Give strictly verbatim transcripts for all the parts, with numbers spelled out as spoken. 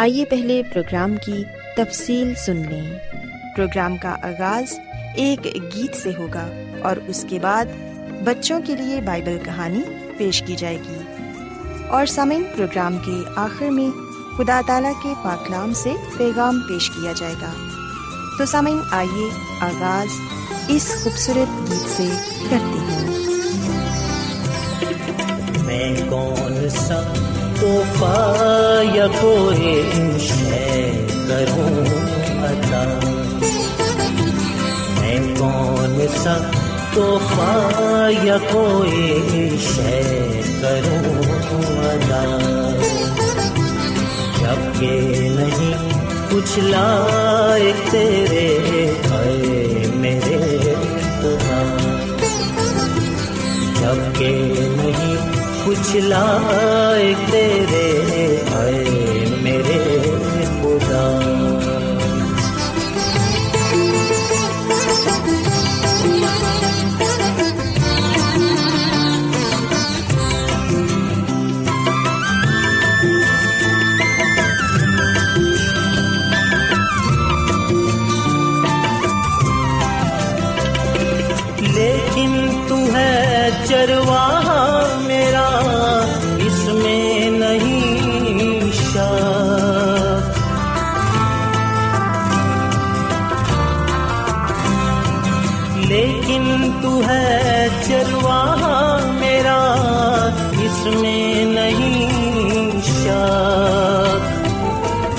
آئیے پہلے پروگرام کی تفصیل سن لیں۔ پروگرام کا آغاز ایک گیت سے ہوگا اور اس کے بعد بچوں کے لیے بائبل کہانی پیش کی جائے گی، اور سامعین پروگرام کے آخر میں خدا تعالیٰ کے پاک کلام سے پیغام پیش کیا جائے گا۔ تو سامعین، آئیے آغاز اس خوبصورت گیت سے کرتے ہیں۔ میں کون سا کوئی کروں عطا، میں کون سا تحفہ یا کوئی شے کروں عطا، جب کہ نہیں کچھ لائق تیرے ہے میرے تمہاں، جب کہ نہیں کچھ لائق تیرے اے میرے خدا۔ لیکن تو ہے چرواں میں نہیں شاک،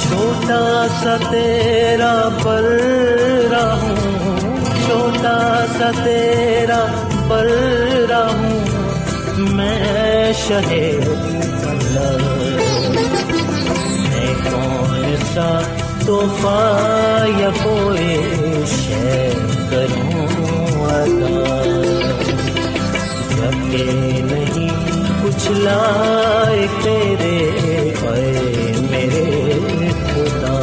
چھوٹا سا تیرا پر رہوں، چھوٹا سا تیرا پر رہوں، میں شہر میں کون سا تحفہ یا کوئی شے کروں عطا، جب کہ نہیں کچھ لائق تیرے اے میرے خدا۔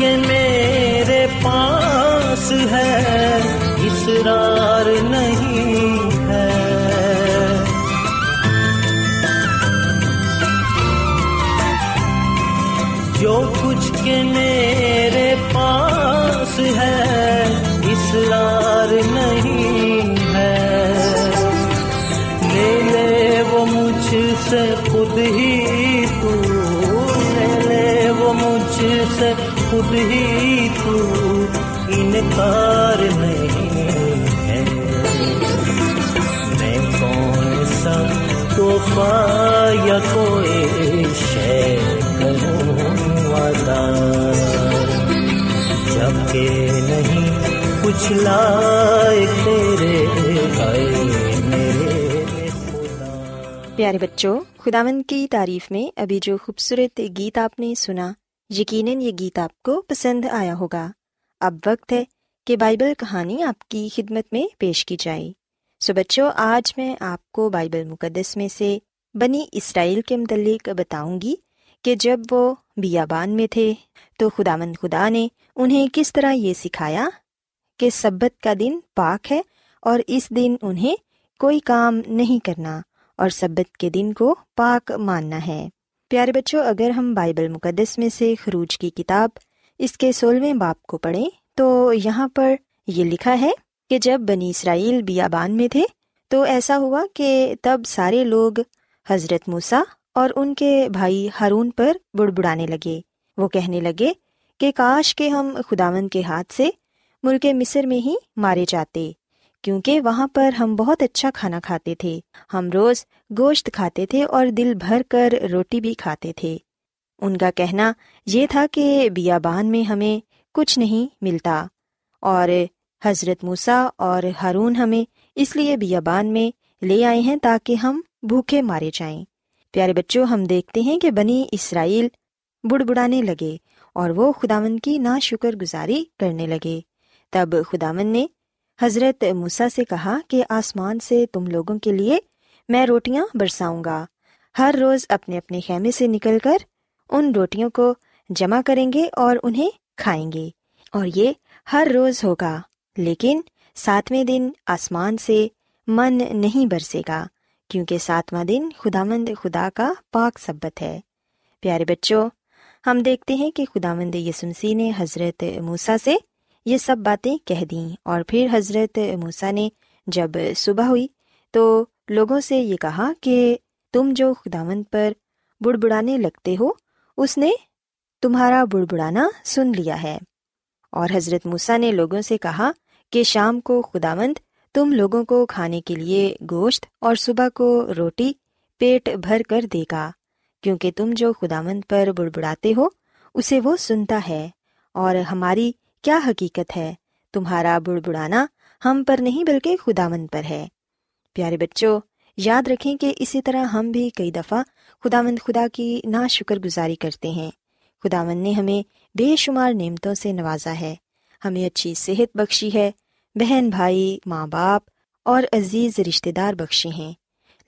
کہ میرے پاس ہے اسرار نہیں ہے، جو کچھ کہ میرے پاس ہے اسرار نہیں ہے، لے لے وہ مجھ سے خود ہی تو، لے لے وہ مجھ سے خود ہی تو، انکار نہیں ہے، میں کون سا تحفہ یا کوئی شے کروں عطا، جب کہ نہیں کچھ لائق تیرے اے میرے۔ پیارے بچوں، خداوند کی تعریف میں ابھی جو خوبصورت گیت آپ نے سنا، یقیناً یہ گیت آپ کو پسند آیا ہوگا۔ اب وقت ہے کہ بائبل کہانی آپ کی خدمت میں پیش کی جائے۔ سو بچوں، آج میں آپ کو بائبل مقدس میں سے بنی اسرائیل کے متعلق بتاؤں گی کہ جب وہ بیابان میں تھے تو خداوند خدا نے انہیں کس طرح یہ سکھایا کہ سبت کا دن پاک ہے اور اس دن انہیں کوئی کام نہیں کرنا اور سبت کے دن کو پاک ماننا ہے۔ پیارے بچوں، اگر ہم بائبل مقدس میں سے خروج کی کتاب اس کے سولہویں باب کو پڑھیں تو یہاں پر یہ لکھا ہے کہ جب بنی اسرائیل بیابان میں تھے تو ایسا ہوا کہ تب سارے لوگ حضرت موسیٰ اور ان کے بھائی ہارون پر بڑبڑانے لگے۔ وہ کہنے لگے کہ کاش کہ ہم خداوند کے ہاتھ سے ملک مصر میں ہی مارے جاتے، کیونکہ وہاں پر ہم بہت اچھا کھانا کھاتے تھے، ہم روز گوشت کھاتے تھے اور دل بھر کر روٹی بھی کھاتے تھے۔ ان کا کہنا یہ تھا کہ بیابان میں ہمیں کچھ نہیں ملتا، اور حضرت موسیٰ اور ہارون ہمیں اس لیے بیابان میں لے آئے ہیں تاکہ ہم بھوکے مارے جائیں۔ پیارے بچوں، ہم دیکھتے ہیں کہ بنی اسرائیل بڑبڑانے لگے اور وہ خداوند کی ناشکر گزاری کرنے لگے۔ تب خداوند نے حضرت موسیٰ سے کہا کہ آسمان سے تم لوگوں کے لیے میں روٹیاں برساؤں گا، ہر روز اپنے اپنے خیمے سے نکل کر ان روٹیوں کو جمع کریں گے اور انہیں کھائیں گے، اور یہ ہر روز ہوگا، لیکن ساتویں دن آسمان سے من نہیں برسے گا، کیونکہ ساتواں دن خداوند خدا کا پاک سبت ہے۔ پیارے بچوں، ہم دیکھتے ہیں کہ خداوند یسوع مسیح نے حضرت موسیٰ سے یہ سب باتیں کہہ دیں، اور پھر حضرت موسیٰ نے جب صبح ہوئی تو لوگوں سے یہ کہا کہ تم جو خداوند پر بڑبڑانے لگتے ہو، اس نے تمہارا بڑبڑانا سن لیا ہے۔ اور حضرت موسیٰ نے لوگوں سے کہا کہ شام کو خداوند تم لوگوں کو کھانے کے لیے گوشت اور صبح کو روٹی پیٹ بھر کر دے گا، کیونکہ تم جو خداوند پر بڑبڑاتے ہو اسے وہ سنتا ہے، اور ہماری کیا حقیقت ہے، تمہارا بڑبڑانا ہم پر نہیں بلکہ خداوند پر ہے۔ پیارے بچوں، یاد رکھیں کہ اسی طرح ہم بھی کئی دفعہ خداوند خدا کی ناشکر گزاری کرتے ہیں۔ خداوند نے ہمیں بے شمار نعمتوں سے نوازا ہے، ہمیں اچھی صحت بخشی ہے، بہن بھائی، ماں باپ اور عزیز رشتہ دار بخشے ہیں،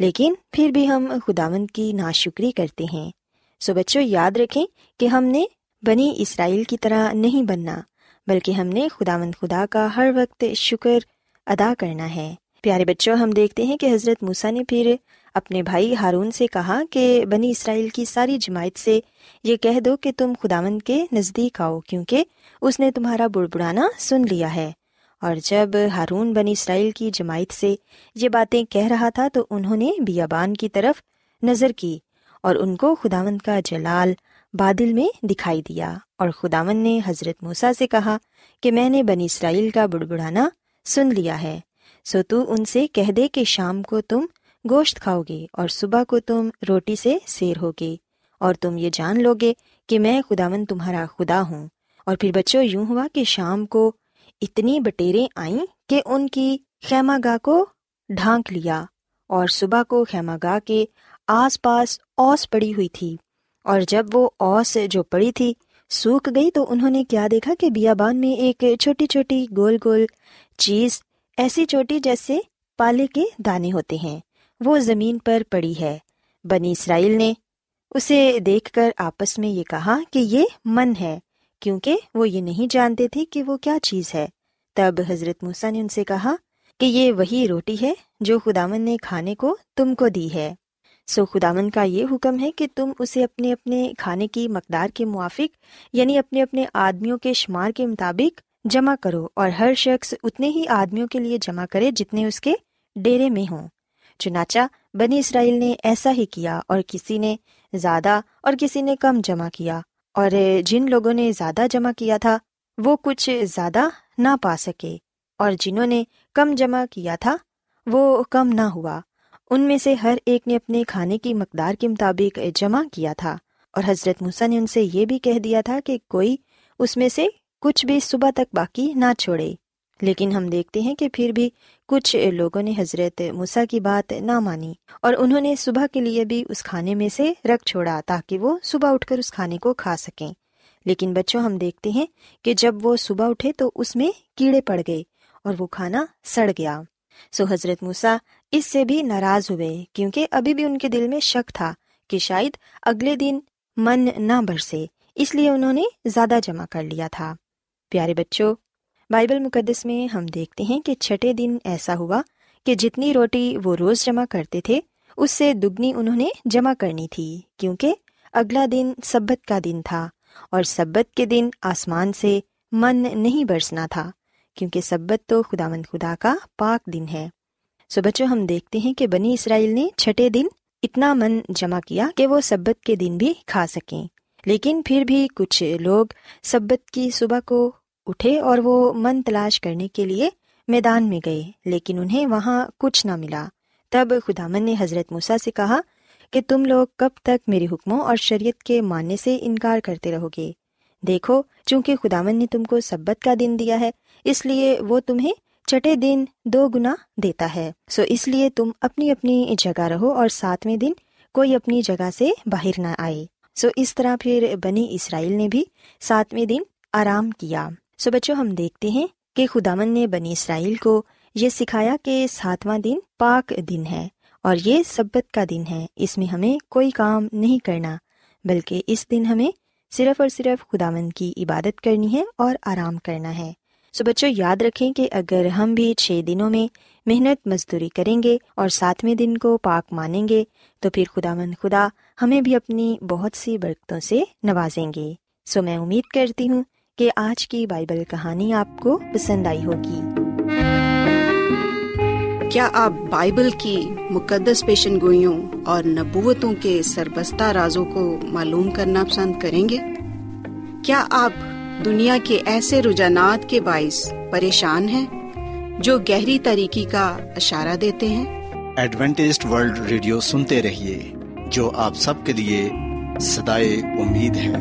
لیکن پھر بھی ہم خداوند کی ناشکری کرتے ہیں۔ سو بچوں، یاد رکھیں کہ ہم نے بنی اسرائیل کی طرح نہیں بننا، بلکہ ہم نے خداوند خدا کا ہر وقت شکر ادا کرنا ہے۔ پیارے بچوں، ہم دیکھتے ہیں کہ حضرت موسیٰ نے پھر اپنے بھائی ہارون سے کہا کہ بنی اسرائیل کی ساری جماعت سے یہ کہہ دو کہ تم خداوند کے نزدیک آؤ، کیونکہ اس نے تمہارا بڑبڑانا سن لیا ہے۔ اور جب ہارون بنی اسرائیل کی جماعت سے یہ باتیں کہہ رہا تھا تو انہوں نے بیابان کی طرف نظر کی اور ان کو خداوند کا جلال بادل میں دکھائی دیا، اور خداوند نے حضرت موسیٰ سے کہا کہ میں نے بنی اسرائیل کا بڑبڑانا سن لیا ہے، سو تو ان سے کہہ دے کہ شام کو تم گوشت کھاؤ گے اور صبح کو تم روٹی سے سیر ہوگے، اور تم یہ جان لو گے کہ میں خداوند تمہارا خدا ہوں۔ اور پھر بچوں، یوں ہوا کہ شام کو اتنی بٹیریں آئیں کہ ان کی خیمہ گاہ کو ڈھانک لیا، اور صبح کو خیمہ گاہ کے آس پاس اوس پڑی ہوئی تھی، اور جب وہ اوس جو پڑی تھی سوکھ گئی تو انہوں نے کیا دیکھا کہ بیابان میں ایک چھوٹی چھوٹی گول گول چیز، ایسی چھوٹی جیسے پالے کے دانے ہوتے ہیں، وہ زمین پر پڑی ہے۔ بنی اسرائیل نے اسے دیکھ کر آپس میں یہ کہا کہ یہ من ہے، کیونکہ وہ یہ نہیں جانتے تھے کہ وہ کیا چیز ہے۔ تب حضرت موسیٰ نے ان سے کہا کہ یہ وہی روٹی ہے جو خداوند نے کھانے کو تم کو دی ہے، سو خداوند کا یہ حکم ہے کہ تم اسے اپنے اپنے کھانے کی مقدار کے موافق، یعنی اپنے اپنے آدمیوں کے شمار کے مطابق جمع کرو، اور ہر شخص اتنے ہی آدمیوں کے لیے جمع کرے جتنے اس کے ڈیرے میں ہوں۔ چنانچہ بنی اسرائیل نے ایسا ہی کیا، اور کسی نے زیادہ اور کسی نے کم جمع کیا، اور جن لوگوں نے زیادہ جمع کیا تھا وہ کچھ زیادہ نہ پا سکے، اور جنہوں نے کم جمع کیا تھا وہ کم نہ ہوا، ان میں سے ہر ایک نے اپنے کھانے کی مقدار کے مطابق جمع کیا تھا۔ اور حضرت موسیٰ نے ان سے یہ بھی کہہ دیا تھا کہ کوئی اس میں سے کچھ بھی صبح تک باقی نہ چھوڑے، لیکن ہم دیکھتے ہیں کہ پھر بھی کچھ لوگوں نے حضرت موسیٰ کی بات نہ مانی، اور انہوں نے صبح کے لیے بھی اس کھانے میں سے رکھ چھوڑا تاکہ وہ صبح اٹھ کر اس کھانے کو کھا سکیں۔ لیکن بچوں، ہم دیکھتے ہیں کہ جب وہ صبح اٹھے تو اس میں کیڑے پڑ گئے اور وہ کھانا سڑ گیا۔ سو حضرت موسیٰ اس سے بھی ناراض ہوئے، کیونکہ ابھی بھی ان کے دل میں شک تھا کہ شاید اگلے دن من نہ برسے، اس لیے انہوں نے زیادہ جمع کر لیا تھا۔ پیارے بچوں، بائبل مقدس میں ہم دیکھتے ہیں کہ چھٹے دن ایسا ہوا کہ جتنی روٹی وہ روز جمع کرتے تھے اس سے دگنی انہوں نے جمع کرنی تھی، کیونکہ اگلا دن سبت کا دن تھا اور سبت کے دن آسمان سے من نہیں برسنا تھا، کیونکہ سبت تو خداوند خدا کا پاک دن ہے۔ سو بچوں، ہم دیکھتے ہیں کہ بنی اسرائیل نے چھٹے دن اتنا من جمع کیا کہ وہ سبت کے دن بھی کھا سکیں، لیکن پھر بھی کچھ لوگ سبت کی صبح کو اٹھے اور وہ من تلاش کرنے کے لیے میدان میں گئے، لیکن انہیں وہاں کچھ نہ ملا۔ تب خداوند نے حضرت موسیٰ سے کہا کہ تم لوگ کب تک میرے حکموں اور شریعت کے ماننے سے انکار کرتے رہو گے؟ دیکھو، چونکہ خداوند نے تم کو سبت کا دن دیا ہے، اس لیے وہ تمہیں چھٹے دن دو گنا دیتا ہے، سو اس لیے تم اپنی اپنی جگہ رہو اور ساتویں دن کوئی اپنی جگہ سے باہر نہ آئے۔ سو اس طرح پھر بنی اسرائیل نے بھی ساتویں دن آرام کیا۔ سو بچوں، ہم دیکھتے ہیں کہ خداوند نے بنی اسرائیل کو یہ سکھایا کہ ساتواں دن پاک دن ہے اور یہ سبت کا دن ہے، اس میں ہمیں کوئی کام نہیں کرنا، بلکہ اس دن ہمیں صرف اور صرف خداوند کی عبادت کرنی ہے اور آرام کرنا ہے۔ سو بچوں، یاد رکھیں کہ اگر ہم بھی چھ دنوں میں محنت مزدوری کریں گے اور ساتویں دن کو پاک مانیں گے تو پھر خداوند خدا ہمیں بھی اپنی بہت سی برکتوں سے نوازیں گے۔ سو میں امید کرتی ہوں کہ آج کی بائبل کہانی آپ کو پسند آئی ہوگی۔ کیا آپ بائبل کی مقدس پیشن گوئیوں اور نبوتوں کے سربستہ رازوں کو معلوم کرنا پسند کریں گے؟ کیا آپ دنیا کے ایسے رجحانات کے باعث پریشان ہیں جو گہری تاریکی کا اشارہ دیتے ہیں؟ ایڈوینٹسٹ ورلڈ ریڈیو سنتے رہیے، جو آپ سب کے لیے صدائے امید ہے۔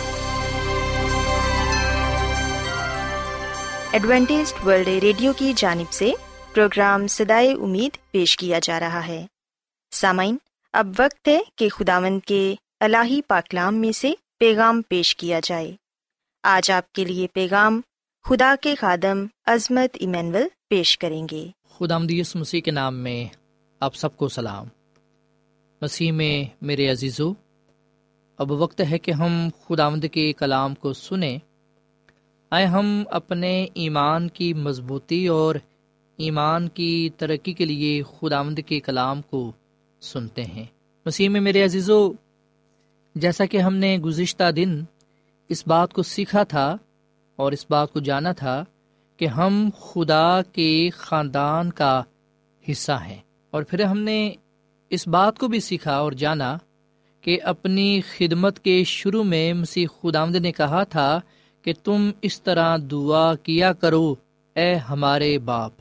ایڈوینٹسٹ ورلڈ ریڈیو کی جانب سے پروگرام صدائے امید پیش کیا جا رہا ہے۔ سامعین، اب وقت ہے کہ خداوند کے الہی پاکلام میں سے پیغام پیش کیا جائے۔ آج آپ کے لیے پیغام خدا کے خادم عظمت ایمینول پیش کریں گے۔ خداوند یسوع مسیح کے نام میں آپ سب کو سلام۔ مسیح میں میرے عزیزو، اب وقت ہے کہ ہم خداوند کے کلام کو سنیں۔ آئے ہم اپنے ایمان کی مضبوطی اور ایمان کی ترقی کے لیے خداوند کے کلام کو سنتے ہیں۔ مسیح میں میرے عزیزو، جیسا کہ ہم نے گزشتہ دن اس بات کو سیکھا تھا اور اس بات کو جانا تھا کہ ہم خدا کے خاندان کا حصہ ہیں، اور پھر ہم نے اس بات کو بھی سیکھا اور جانا کہ اپنی خدمت کے شروع میں مسیح خداوند نے کہا تھا کہ تم اس طرح دعا کیا کرو، اے ہمارے باپ،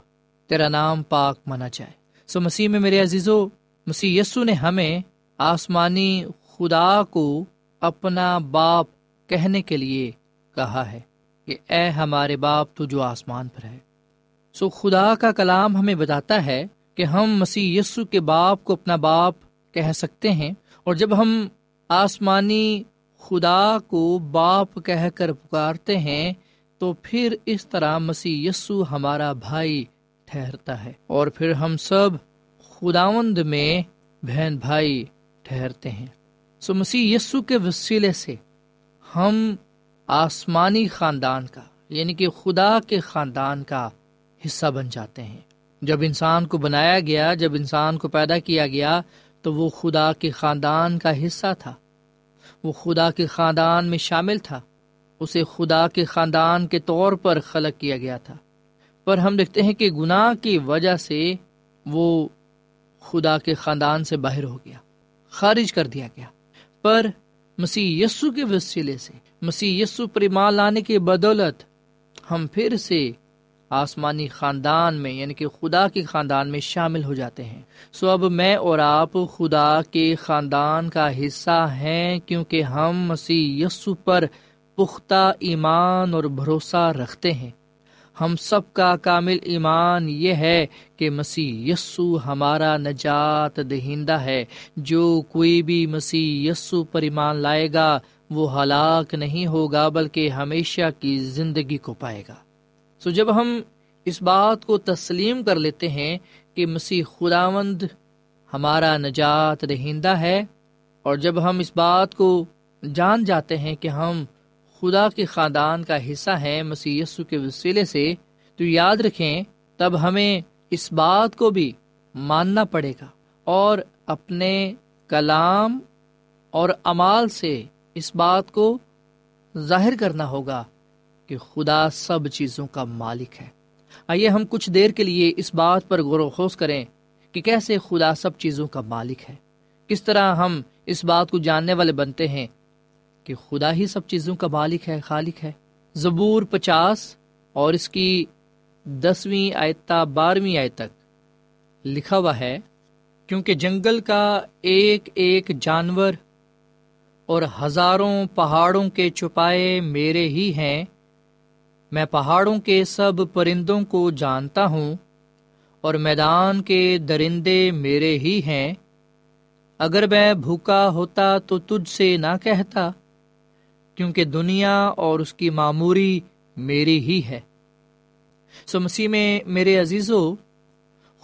تیرا نام پاک مانا جائے۔ سو مسیح میں میرے عزیزو، مسیح یسو نے ہمیں آسمانی خدا کو اپنا باپ کہنے کے لیے کہا ہے کہ اے ہمارے باپ تو جو آسمان پر ہے۔ سو خدا کا کلام ہمیں بتاتا ہے کہ ہم مسیح یسو کے باپ کو اپنا باپ کہہ سکتے ہیں، اور جب ہم آسمانی خدا کو باپ کہہ کر پکارتے ہیں تو پھر اس طرح مسیح یسو ہمارا بھائی ٹھہرتا ہے، اور پھر ہم سب خداوند میں بہن بھائی ٹھہرتے ہیں۔ سو مسیح یسو کے وسیلے سے ہم آسمانی خاندان کا، یعنی کہ خدا کے خاندان کا حصہ بن جاتے ہیں۔ جب انسان کو بنایا گیا، جب انسان کو پیدا کیا گیا تو وہ خدا کے خاندان کا حصہ تھا، وہ خدا کے خاندان میں شامل تھا، اسے خدا کے خاندان کے طور پر خلق کیا گیا تھا۔ پر ہم دیکھتے ہیں کہ گناہ کی وجہ سے وہ خدا کے خاندان سے باہر ہو گیا، خارج کر دیا گیا۔ پر مسیح یسو کے وسیلے سے، مسیح یسو پر ایمان لانے کی بدولت ہم پھر سے آسمانی خاندان میں یعنی کہ خدا کے خاندان میں شامل ہو جاتے ہیں۔ سو اب میں اور آپ خدا کے خاندان کا حصہ ہیں، کیونکہ ہم مسیح یسو پر پختہ ایمان اور بھروسہ رکھتے ہیں۔ ہم سب کا کامل ایمان یہ ہے کہ مسیح یسو ہمارا نجات دہندہ ہے۔ جو کوئی بھی مسیح یسو پر ایمان لائے گا وہ ہلاک نہیں ہوگا بلکہ ہمیشہ کی زندگی کو پائے گا۔ سو جب ہم اس بات کو تسلیم کر لیتے ہیں کہ مسیح خداوند ہمارا نجات دہندہ ہے، اور جب ہم اس بات کو جان جاتے ہیں کہ ہم خدا کے خاندان کا حصہ ہیں مسیح یسو کے وسیلے سے، تو یاد رکھیں تب ہمیں اس بات کو بھی ماننا پڑے گا اور اپنے کلام اور اعمال سے اس بات کو ظاہر کرنا ہوگا کہ خدا سب چیزوں کا مالک ہے۔ آئیے ہم کچھ دیر کے لیے اس بات پر غور و خوض کریں کہ کیسے خدا سب چیزوں کا مالک ہے، کس طرح ہم اس بات کو جاننے والے بنتے ہیں کہ خدا ہی سب چیزوں کا مالک ہے، خالق ہے۔ زبور پچاس اور اس کی دسویں آیت تا بارہویں آیت تک لکھا ہوا ہے، کیونکہ جنگل کا ایک ایک جانور اور ہزاروں پہاڑوں کے چوپائے میرے ہی ہیں، میں پہاڑوں کے سب پرندوں کو جانتا ہوں اور میدان کے درندے میرے ہی ہیں، اگر میں بھوکا ہوتا تو تجھ سے نہ کہتا، کیونکہ دنیا اور اس کی معموری میری ہی ہے۔ سو مسیح میں میرے عزیزو،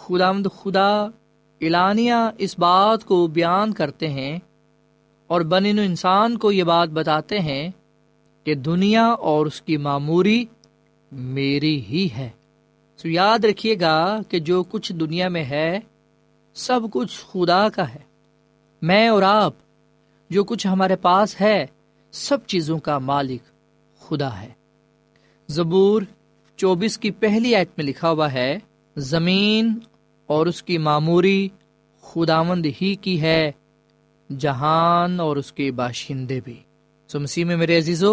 خداوند خدا اعلانیہ اس بات کو بیان کرتے ہیں اور بنی نوع انسان کو یہ بات بتاتے ہیں کہ دنیا اور اس کی معموری میری ہی ہے۔ سو یاد رکھیے گا کہ جو کچھ دنیا میں ہے سب کچھ خدا کا ہے۔ میں اور آپ جو کچھ ہمارے پاس ہے سب چیزوں کا مالک خدا ہے۔ زبور چوبیس کی پہلی آیت میں لکھا ہوا ہے، زمین اور اس کی معموری خداوند ہی کی ہے، جہان اور اس کے باشندے بھی۔ سو مسیح میں میرے عزیزو،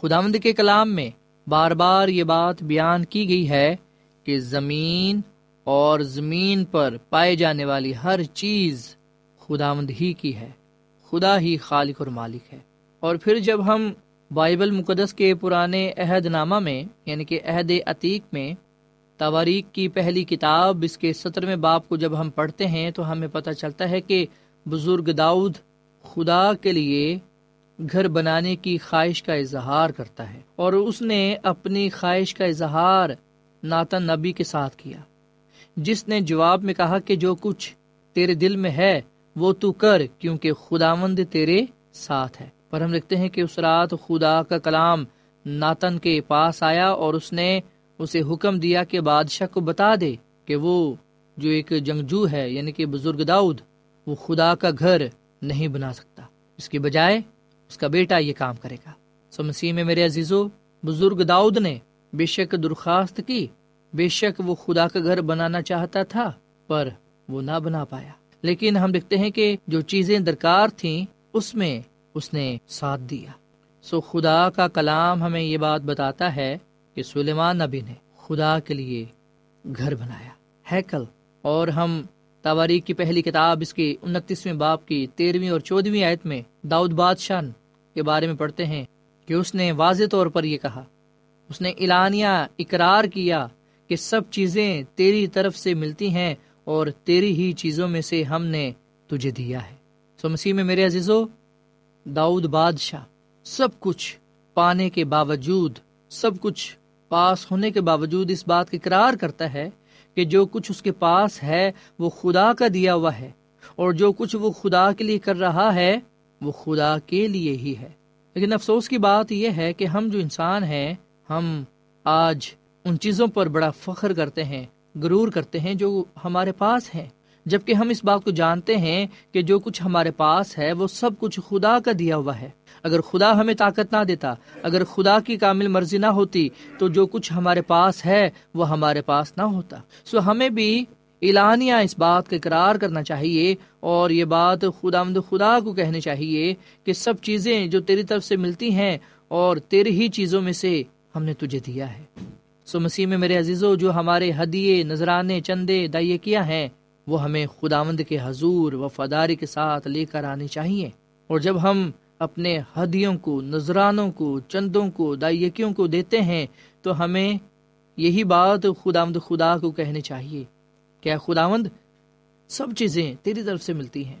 خداوند کے کلام میں بار بار یہ بات بیان کی گئی ہے کہ زمین اور زمین پر پائے جانے والی ہر چیز خداوند ہی کی ہے، خدا ہی خالق اور مالک ہے۔ اور پھر جب ہم بائبل مقدس کے پرانے عہد نامہ میں یعنی کہ عہد عتیق میں تواریخ کی پہلی کتاب اس کے سترویں باب کو جب ہم پڑھتے ہیں تو ہمیں پتہ چلتا ہے کہ بزرگ داؤد خدا کے لیے گھر بنانے کی خواہش کا اظہار کرتا ہے، اور اس نے اپنی خواہش کا اظہار ناتن نبی کے ساتھ کیا، جس نے جواب میں کہا کہ جو کچھ تیرے دل میں ہے وہ تو کر، کیونکہ خداوند تیرے ساتھ ہے۔ پر ہم دیکھتے ہیں کہ اس رات خدا کا کلام ناتن کے پاس آیا اور اس نے اسے حکم دیا کہ بادشاہ کو بتا دے کہ وہ جو ایک جنگجو ہے یعنی کہ بزرگ داؤد، وہ خدا کا گھر نہیں بنا سکتا، اس کے بجائے اس کا بیٹا یہ کام کرے گا۔ سو مسیح میں میرے عزیزو، بزرگ داؤد نے بے شک درخواست کی، بے شک وہ خدا کا گھر بنانا چاہتا تھا پر وہ نہ بنا پایا، لیکن ہم دیکھتے ہیں کہ جو چیزیں درکار تھیں اس میں اس نے ساتھ دیا۔ سو خدا کا کلام ہمیں یہ بات بتاتا ہے کہ سلیمان نبی نے خدا کے لیے گھر بنایا، ہیکل۔ اور ہم تواریخ کی پہلی کتاب اس کے انتیسویں باب کی تیرہویں اور چودہویں آیت میں داؤد بادشاہ کے بارے میں پڑھتے ہیں کہ اس نے واضح طور پر یہ کہا، اس نے اعلانیہ اقرار کیا کہ سب چیزیں تیری طرف سے ملتی ہیں اور تیری ہی چیزوں میں سے ہم نے تجھے دیا ہے۔ سو مسیح میں میرے عزیزو، داؤد بادشاہ سب کچھ پانے کے باوجود، سب کچھ پاس ہونے کے باوجود اس بات کا اقرار کرتا ہے کہ جو کچھ اس کے پاس ہے وہ خدا کا دیا ہوا ہے، اور جو کچھ وہ خدا کے لیے کر رہا ہے وہ خدا کے لیے ہی ہے۔ لیکن افسوس کی بات یہ ہے کہ ہم جو انسان ہیں، ہم آج ان چیزوں پر بڑا فخر کرتے ہیں، غرور کرتے ہیں جو ہمارے پاس ہیں، جبکہ ہم اس بات کو جانتے ہیں کہ جو کچھ ہمارے پاس ہے وہ سب کچھ خدا کا دیا ہوا ہے۔ اگر خدا ہمیں طاقت نہ دیتا، اگر خدا کی کامل مرضی نہ ہوتی، تو جو کچھ ہمارے پاس ہے وہ ہمارے پاس نہ ہوتا۔ سو ہمیں بھی اعلانیہ اس بات کا اقرار کرنا چاہیے اور یہ بات خداوند خدا کو کہنی چاہیے کہ سب چیزیں جو تیری طرف سے ملتی ہیں اور تیرے ہی چیزوں میں سے ہم نے تجھے دیا ہے۔ سو مسیح میں میرے عزیزو، جو ہمارے ہدیے، نذرانے، چندے، دائیے کیا ہیں، وہ ہمیں خداوند کے حضور وفاداری کے ساتھ لے کر آنی چاہیے۔ اور جب ہم اپنے ہدیوں کو، نذرانوں کو، چندوں کو، دائیکیوں کو دیتے ہیں تو ہمیں یہی بات خداوند خدا کو کہنی چاہیے کہ اے خداوند، سب چیزیں تیری طرف سے ملتی ہیں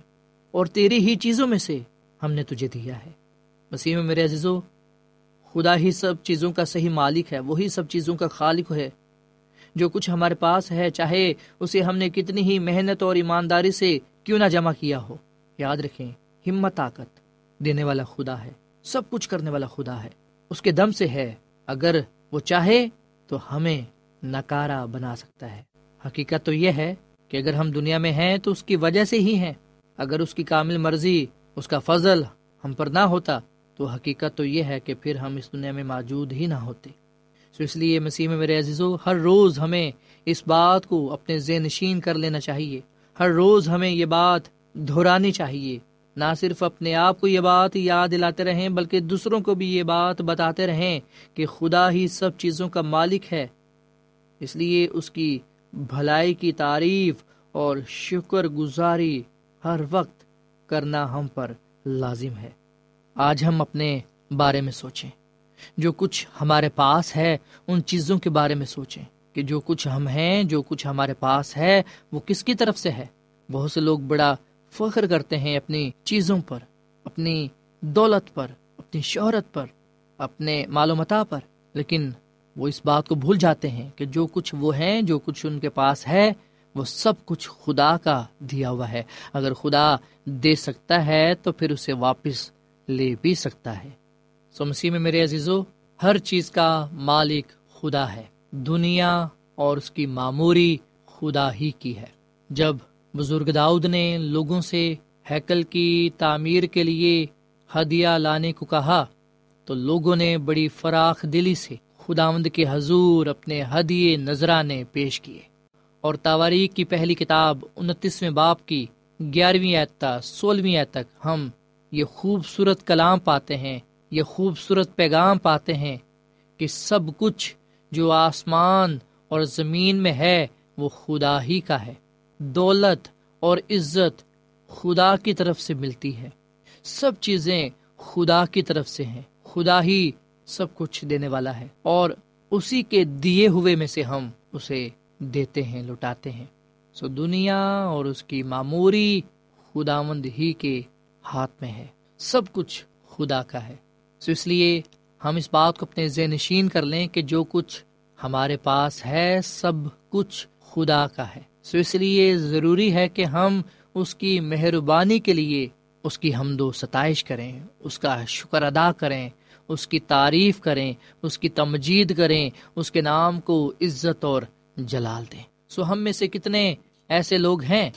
اور تیری ہی چیزوں میں سے ہم نے تجھے دیا ہے۔ مسیح میں میرے عزیزو، خدا ہی سب چیزوں کا صحیح مالک ہے، وہی سب چیزوں کا خالق ہے۔ جو کچھ ہمارے پاس ہے، چاہے اسے ہم نے کتنی ہی محنت اور ایمانداری سے کیوں نہ جمع کیا ہو، یاد رکھیں، ہمت طاقت دینے والا خدا ہے، سب کچھ کرنے والا خدا ہے، اس کے دم سے ہے۔ اگر وہ چاہے تو ہمیں ناکارہ بنا سکتا ہے۔ حقیقت تو یہ ہے کہ اگر ہم دنیا میں ہیں تو اس کی وجہ سے ہی ہیں۔ اگر اس کی کامل مرضی، اس کا فضل ہم پر نہ ہوتا تو حقیقت تو یہ ہے کہ پھر ہم اس دنیا میں موجود ہی نہ ہوتے۔ سو اس لیے مسیح میں میرے عزیزو، ہر روز ہمیں اس بات کو اپنے ذہن نشین کر لینا چاہیے، ہر روز ہمیں یہ بات دہرانی چاہیے۔ نہ صرف اپنے آپ کو یہ بات یاد دلاتے رہیں بلکہ دوسروں کو بھی یہ بات بتاتے رہیں کہ خدا ہی سب چیزوں کا مالک ہے، اس لیے اس کی بھلائی کی تعریف اور شکر گزاری ہر وقت کرنا ہم پر لازم ہے۔ آج ہم اپنے بارے میں سوچیں، جو کچھ ہمارے پاس ہے ان چیزوں کے بارے میں سوچیں کہ جو کچھ ہم ہیں، جو کچھ ہمارے پاس ہے، وہ کس کی طرف سے ہے۔ بہت سے لوگ بڑا فخر کرتے ہیں اپنی چیزوں پر، اپنی دولت پر، اپنی شہرت پر، اپنے مال و متاع پر، لیکن وہ اس بات کو بھول جاتے ہیں کہ جو کچھ وہ ہیں، جو کچھ ان کے پاس ہے، وہ سب کچھ خدا کا دیا ہوا ہے۔ اگر خدا دے سکتا ہے تو پھر اسے واپس لے بھی سکتا ہے۔ سو مسیح میں میرے عزیزو، ہر چیز کا مالک خدا ہے، دنیا اور اس کی معموری خدا ہی کی ہے۔ جب بزرگ داؤد نے لوگوں سے ہیکل کی تعمیر کے لیے ہدیہ لانے کو کہا تو لوگوں نے بڑی فراخ دلی سے خداوند کے حضور اپنے ہدیے، نذرانے پیش کیے۔ اور تواریخ کی پہلی کتاب انتیسویں باب کی گیارہویں آیت تا سولہویں آیت تک ہم یہ خوبصورت کلام پاتے ہیں، یہ خوبصورت پیغام پاتے ہیں کہ سب کچھ جو آسمان اور زمین میں ہے وہ خدا ہی کا ہے۔ دولت اور عزت خدا کی طرف سے ملتی ہے، سب چیزیں خدا کی طرف سے ہیں، خدا ہی سب کچھ دینے والا ہے اور اسی کے دیے ہوئے میں سے ہم اسے دیتے ہیں، لوٹاتے ہیں۔ سو دنیا اور اس کی معموری خداوند ہی کے ہاتھ میں ہے، سب کچھ خدا کا ہے۔ سو اس لیے ہم اس بات کو اپنے ذہن نشین کر لیں کہ جو کچھ ہمارے پاس ہے سب کچھ خدا کا ہے۔ سو اس لیے ضروری ہے کہ ہم اس کی مہربانی کے لیے اس کی حمد و ستائش کریں، اس کا شکر ادا کریں، اس کی تعریف کریں، اس کی تمجید کریں، اس کے نام کو عزت اور جلال دیں۔ سو ہم میں سے کتنے ایسے لوگ ہیں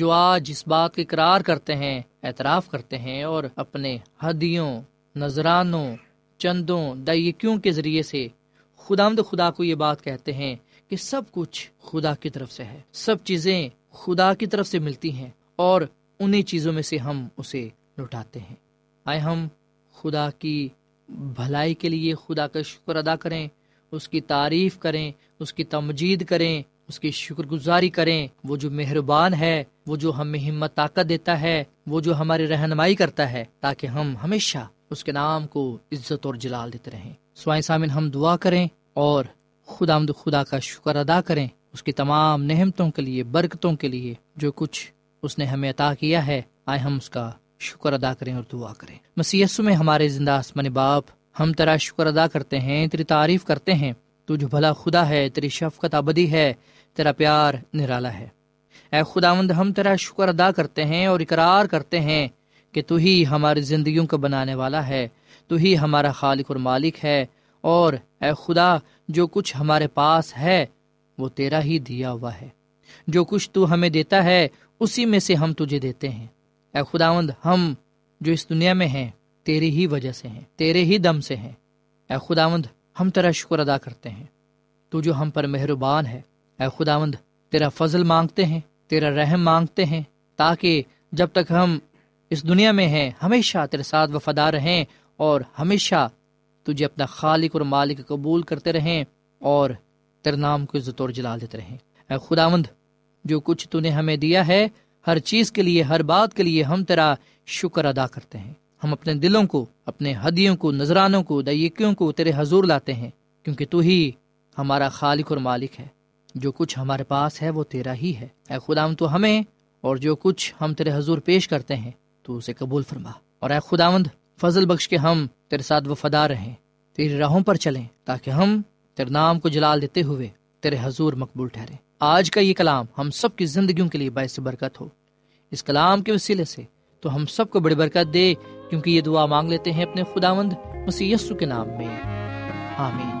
جو آج اس بات کا اقرار کرتے ہیں، اعتراف کرتے ہیں اور اپنے ہدیوں، نذرانوں، چندوں، دائیکیوں کے ذریعے سے خداوند خدا کو یہ بات کہتے ہیں کہ سب کچھ خدا کی طرف سے ہے، سب چیزیں خدا کی طرف سے ملتی ہیں اور انہی چیزوں میں سے ہم اسے لوٹاتے ہیں۔ آئے ہم خدا کی بھلائی کے لیے خدا کا شکر ادا کریں، اس کی تعریف کریں، اس کی تمجید کریں، اس کی شکر گزاری کریں۔ وہ جو مہربان ہے، وہ جو ہمیں ہمت طاقت دیتا ہے، وہ جو ہماری رہنمائی کرتا ہے، تاکہ ہم ہمیشہ اس کے نام کو عزت اور جلال دیتے رہیں۔ سوائے سامن ہم دعا کریں اور خداوند خدا کا شکر ادا کریں اس کی تمام نعمتوں کے لیے، برکتوں کے لیے، جو کچھ اس نے ہمیں عطا کیا ہے۔ آئے ہم اس کا شکر ادا کریں اور دعا کریں۔ مسیح یسوع میں ہمارے زندہ آسمانی باپ، ہم تیرا شکر ادا کرتے ہیں، تیری تعریف کرتے ہیں۔ تو جو بھلا خدا ہے، تیری شفقت ابدی ہے، تیرا پیار نرالا ہے۔ اے خداوند، ہم تیرا شکر ادا کرتے ہیں اور اقرار کرتے ہیں کہ تو ہی ہماری زندگیوں کا بنانے والا ہے، تو ہی ہمارا خالق اور مالک ہے، اور اے خدا، جو کچھ ہمارے پاس ہے وہ تیرا ہی دیا ہوا ہے۔ جو کچھ تو ہمیں دیتا ہے اسی میں سے ہم تجھے دیتے ہیں۔ اے خداوند، ہم جو اس دنیا میں ہیں تیری ہی وجہ سے ہیں، تیرے ہی دم سے ہیں۔ اے خداوند، ہم تیرا شکر ادا کرتے ہیں، تو جو ہم پر مہربان ہے۔ اے خداوند، تیرا فضل مانگتے ہیں، تیرا رحم مانگتے ہیں، تاکہ جب تک ہم اس دنیا میں ہیں ہمیشہ تیرے ساتھ وفادار رہیں اور ہمیشہ تجھے اپنا خالق اور مالک قبول کرتے رہیں اور تیرے نام کو عزت اور جلال دیتے رہیں۔ اے خداوند، جو کچھ تو نے ہمیں دیا ہے، ہر چیز کے لیے، ہر بات کے لیے ہم تیرا شکر ادا کرتے ہیں۔ ہم اپنے دلوں کو، اپنے ہدیوں کو، نذرانوں کو، دعیقیوں کو تیرے حضور لاتے ہیں، کیونکہ تو ہی ہمارا خالق اور مالک ہے۔ جو کچھ ہمارے پاس ہے وہ تیرا ہی ہے۔ اے خداوند، تو ہمیں اور جو کچھ ہم تیرے حضور پیش کرتے ہیں تو اسے قبول فرما، اور اے خداوند فضل بخش کے ہم تیرے ساتھ وفادار رہیں، تیری راہوں پر چلیں، تاکہ ہم تیرے نام کو جلال دیتے ہوئے تیرے حضور مقبول ٹھہریں۔ آج کا یہ کلام ہم سب کی زندگیوں کے لیے باعث برکت ہو۔ اس کلام کے وسیلے سے تو ہم سب کو بڑی برکت دے، کیونکہ یہ دعا مانگ لیتے ہیں اپنے خداوند مسیح یسوع کے نام میں، آمین۔